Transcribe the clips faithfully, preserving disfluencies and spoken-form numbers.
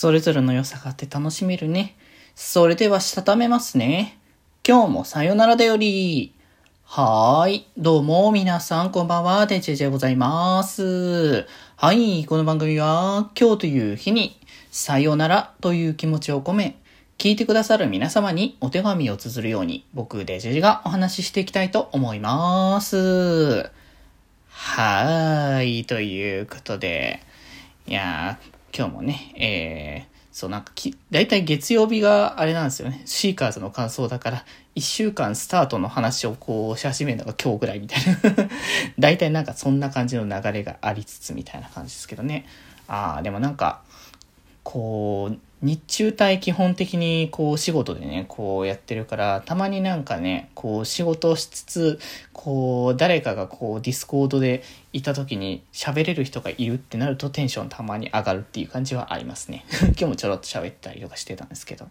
それぞれの良さがあって楽しめるね。それではしたためますね。今日もさよならだより。はーい、どうも皆さんこんばんは、デジェジェでございます。はい、この番組は今日という日にさよならという気持ちを込め、聞いてくださる皆様にお手紙を綴るように、僕デジェジェがお話ししていきたいと思います。はーい、ということで、いやー、今日もね、えー、そうなんかき、だいたい月曜日があれなんですよね、シーカーズの感想だから、いっしゅうかんスタートの話をこうし始めるのが今日ぐらいみたいな、だいたいなんかそんな感じの流れがありつつみたいな感じですけどね。あー、でもなんか、こう、日中帯基本的にこう仕事でね、こうやってるから、たまになんかね、こう仕事をしつつ、こう誰かがこうディスコードでいた時に喋れる人がいるってなるとテンションたまに上がるっていう感じはありますね。今日もちょろっと喋ったりとかしてたんですけど、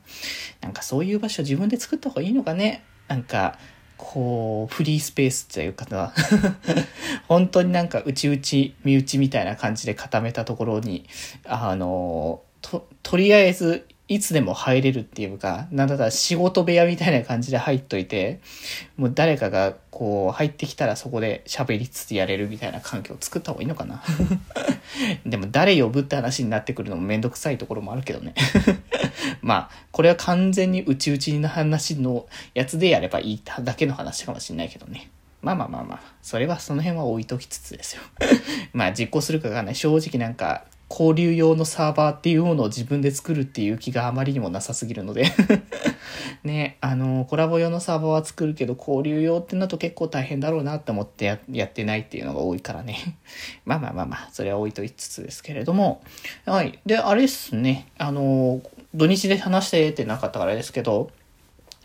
なんかそういう場所自分で作った方がいいのかね。なんかこうフリースペースっていう方本当になんか内々身内みたいな感じで固めたところに、あのー、と, とりあえずいつでも入れるっていうか、なんだったら仕事部屋みたいな感じで入っといて、もう誰かがこう入ってきたらそこで喋りつつやれるみたいな環境を作った方がいいのかな。でも誰呼ぶって話になってくるのもめんどくさいところもあるけどね。まあこれは完全に内々の話のやつでやればいいだけの話かもしれないけどね。まあまあまあまあ、それはその辺は置いときつつですよ。まあ実行するかがね、正直なんか交流用のサーバーっていうものを自分で作るっていう気があまりにもなさすぎるのでね、あのコラボ用のサーバーは作るけど交流用ってなると結構大変だろうなって思って や, やってないっていうのが多いからね。まあまあまあまあ、それは置いといつつですけれども、はい。で、あれですね、あの土日で話しててなかったからですけど、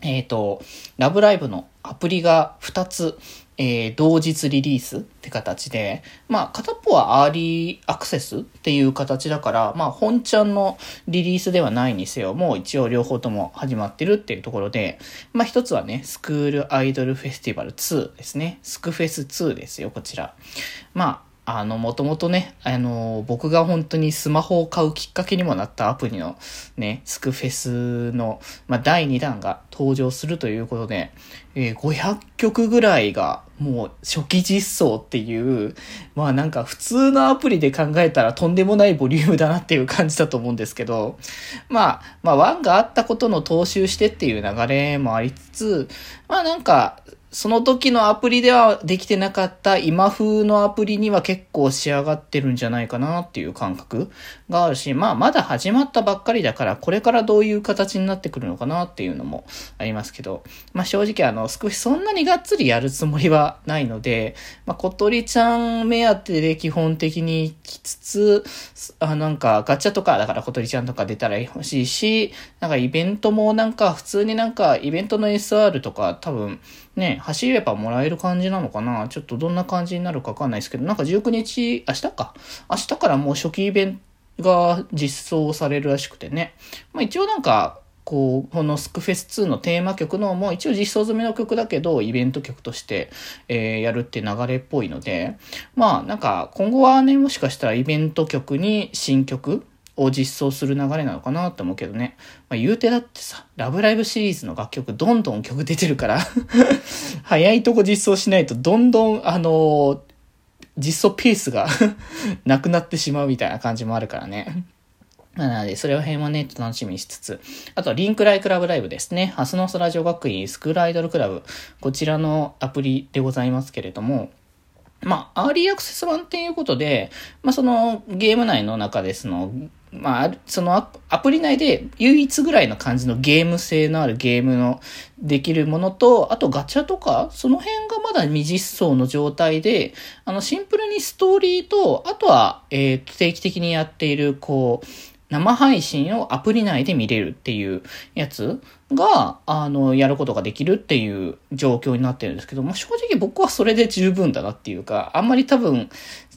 えっとラブライブのアプリがふたつ、えー、同日リリースって形で、まあ片っぽはアーリーアクセスっていう形だから、まあ本ちゃんのリリースではないにせよ、もう一応両方とも始まってるっていうところで、まあ一つはね、スクールアイドルフェスティバルツーですね、スクフェスツーですよ、こちら。まああの、もともとね、あの、僕が本当にスマホを買うきっかけにもなったアプリのね、スクフェスの、まあ、だいにだんが登場するということで、えー、ごひゃっきょくぐらいがもう初期実装っていう、まあなんか普通のアプリで考えたらとんでもないボリュームだなっていう感じだと思うんですけど、まあ、まあワンがあったことの踏襲してっていう流れもありつつ、まあなんか、その時のアプリではできてなかった今風のアプリには結構仕上がってるんじゃないかなっていう感覚があるし、まあまだ始まったばっかりだからこれからどういう形になってくるのかなっていうのもありますけど、まあ正直あの少しそんなにがっつりやるつもりはないので、まあ小鳥ちゃん目当てで基本的に来つつ、あ、なんかガチャとかだから小鳥ちゃんとか出たら欲しいし、なんかイベントもなんか普通になんかイベントの エスアール とか多分ね、走ればもらえる感じなのかな。ちょっとどんな感じになるかわかんないですけど、なんかじゅうくにち、明日か。明日からもう初期イベントが実装されるらしくてね。まあ一応なんか、こう、このスクフェスツーのテーマ曲の、もう一応実装済みの曲だけど、イベント曲として、えー、やるって流れっぽいので、まあなんか今後はね、もしかしたらイベント曲に新曲を実装する流れなのかなと思うけどね。まあ、言うてだってさ、ラブライブシリーズの楽曲どんどん曲出てるから、早いとこ実装しないとどんどんあのー、実装ペースがなくなってしまうみたいな感じもあるからね。なので、それは辺はね、楽しみにしつつ。あとは、リンクライクラブライブですね。ハスノスラジオ学院スクールアイドルクラブ。こちらのアプリでございますけれども、まあ、アーリーアクセス版っていうことで、まあ、そのゲーム内の中でその、まあ、そのアプリ内で唯一ぐらいの感じのゲーム性のあるゲームのできるものと、あとガチャとか、その辺がまだ未実装の状態で、あの、シンプルにストーリーと、あとは、えー、定期的にやっている、こう、生配信をアプリ内で見れるっていうやつが、あの、やることができるっていう状況になってるんですけども、正直僕はそれで十分だなっていうか、あんまり多分、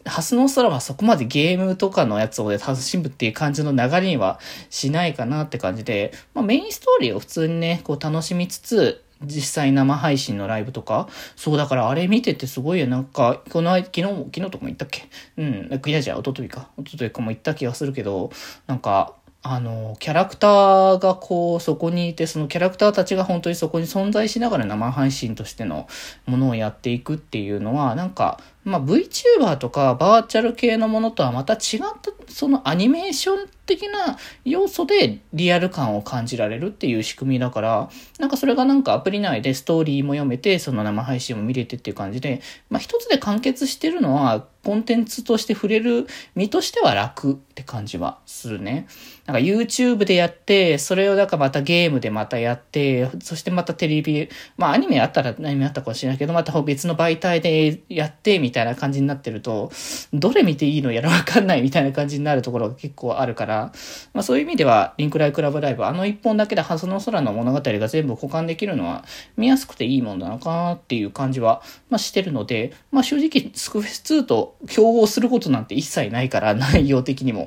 ハスノスラはそこまでゲームとかのやつを、ね、楽しむっていう感じの流れにはしないかなって感じで、まあ、メインストーリーを普通にね、こう楽しみつつ、実際生配信のライブとか、そうだからあれ見ててすごいよ、なんか、この昨日も、昨日とかも言ったっけ、うん、いやじゃあ、おとといか、おとといかも言った気がするけど、なんか、あのキャラクターがこうそこにいて、そのキャラクターたちが本当にそこに存在しながら生配信としてのものをやっていくっていうのは、なんか、まあ、VTuber とかバーチャル系のものとはまた違ったそのアニメーション的な要素でリアル感を感じられるっていう仕組みだから、なんかそれがなんかアプリ内でストーリーも読めて、その生配信も見れてっていう感じで、まあ、一つで完結してるのはコンテンツとして触れる身としては楽って感じはするね。なんか YouTube でやって、それをなんかまたゲームでまたやって、そしてまたテレビ、まあアニメあったらアニメあったかもしれないけど、また別の媒体でやってみたいな感じになってると、どれ見ていいのやらわかんないみたいな感じになるところが結構あるから、まあ、そういう意味ではリンクライクラブライブ、あの一本だけでその空の物語が全部補完できるのは見やすくていいもんだなかっていう感じは、まあ、してるので、まあ、正直スクフェスツーと競合することなんて一切ないから、内容的にも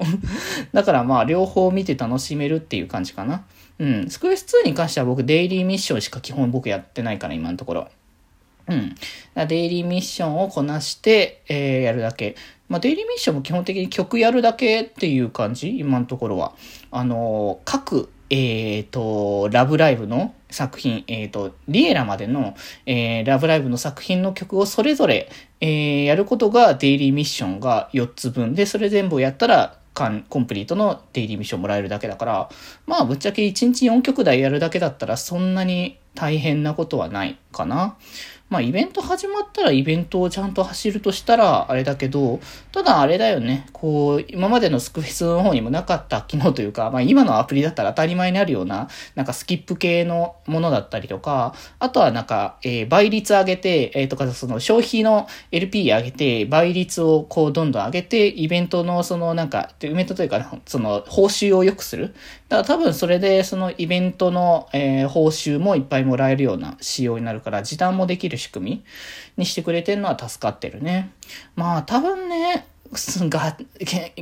だからまあ両方見て楽しめるっていう感じかな。うん、スクエスツーに関しては僕デイリーミッションしか基本僕やってないから、今のところ。うん、デイリーミッションをこなして、えー、やるだけ。まあ、デイリーミッションも基本的に曲やるだけっていう感じ、今のところは。あのー、各えっ、ー、と、ラブライブの作品、えっ、ー、と、リエラまでの、えー、ラブライブの作品の曲をそれぞれ、えー、やることがデイリーミッションがよっつぶんで、それ全部をやったら、コンプリートのデイリーミッションもらえるだけだから、まあ、ぶっちゃけいちにちよんきょく台やるだけだったら、そんなに大変なことはないかな。まあ、イベント始まったらイベントをちゃんと走るとしたらあれだけど、ただあれだよね、こう、今までのスクフェスの方にもなかった機能というか、まあ今のアプリだったら当たり前にあるような、なんかスキップ系のものだったりとか、あとはなんか、えー、倍率上げて、えー、とかその消費の エルピー 上げて、倍率をこうどんどん上げて、イベントのそのなんか、イベントというか、その報酬を良くする。だから多分それでそのイベントの、えー、報酬もいっぱいもらえるような仕様になるから、時短もできる仕組みにしてくれてるのは助かってるね。まあ多分ね、が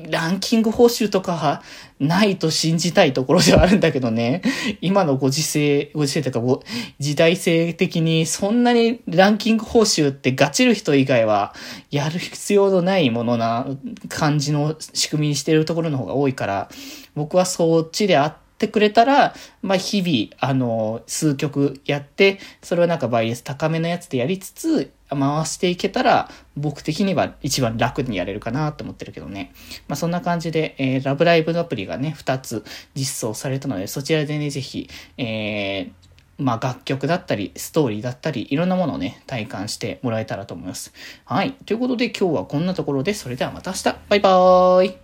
ランキング報酬とかないと信じたいところではあるんだけどね、今のご時世ご時世というかご時代性的にそんなにランキング報酬ってガチる人以外はやる必要のないものな感じの仕組みにしてるところの方が多いから、僕はそっちであってってくれたら、まあ、日々、あの、数曲やって、それはなんか倍率高めのやつでやりつつ、回していけたら、僕的には一番楽にやれるかなと思ってるけどね。まあ、そんな感じで、えー、ラブライブのアプリがね、ふたつ実装されたので、そちらでね、ぜひ、えーまあ楽曲だったり、ストーリーだったり、いろんなものをね、体感してもらえたらと思います。はい。ということで今日はこんなところで、それではまた明日。バイバーイ。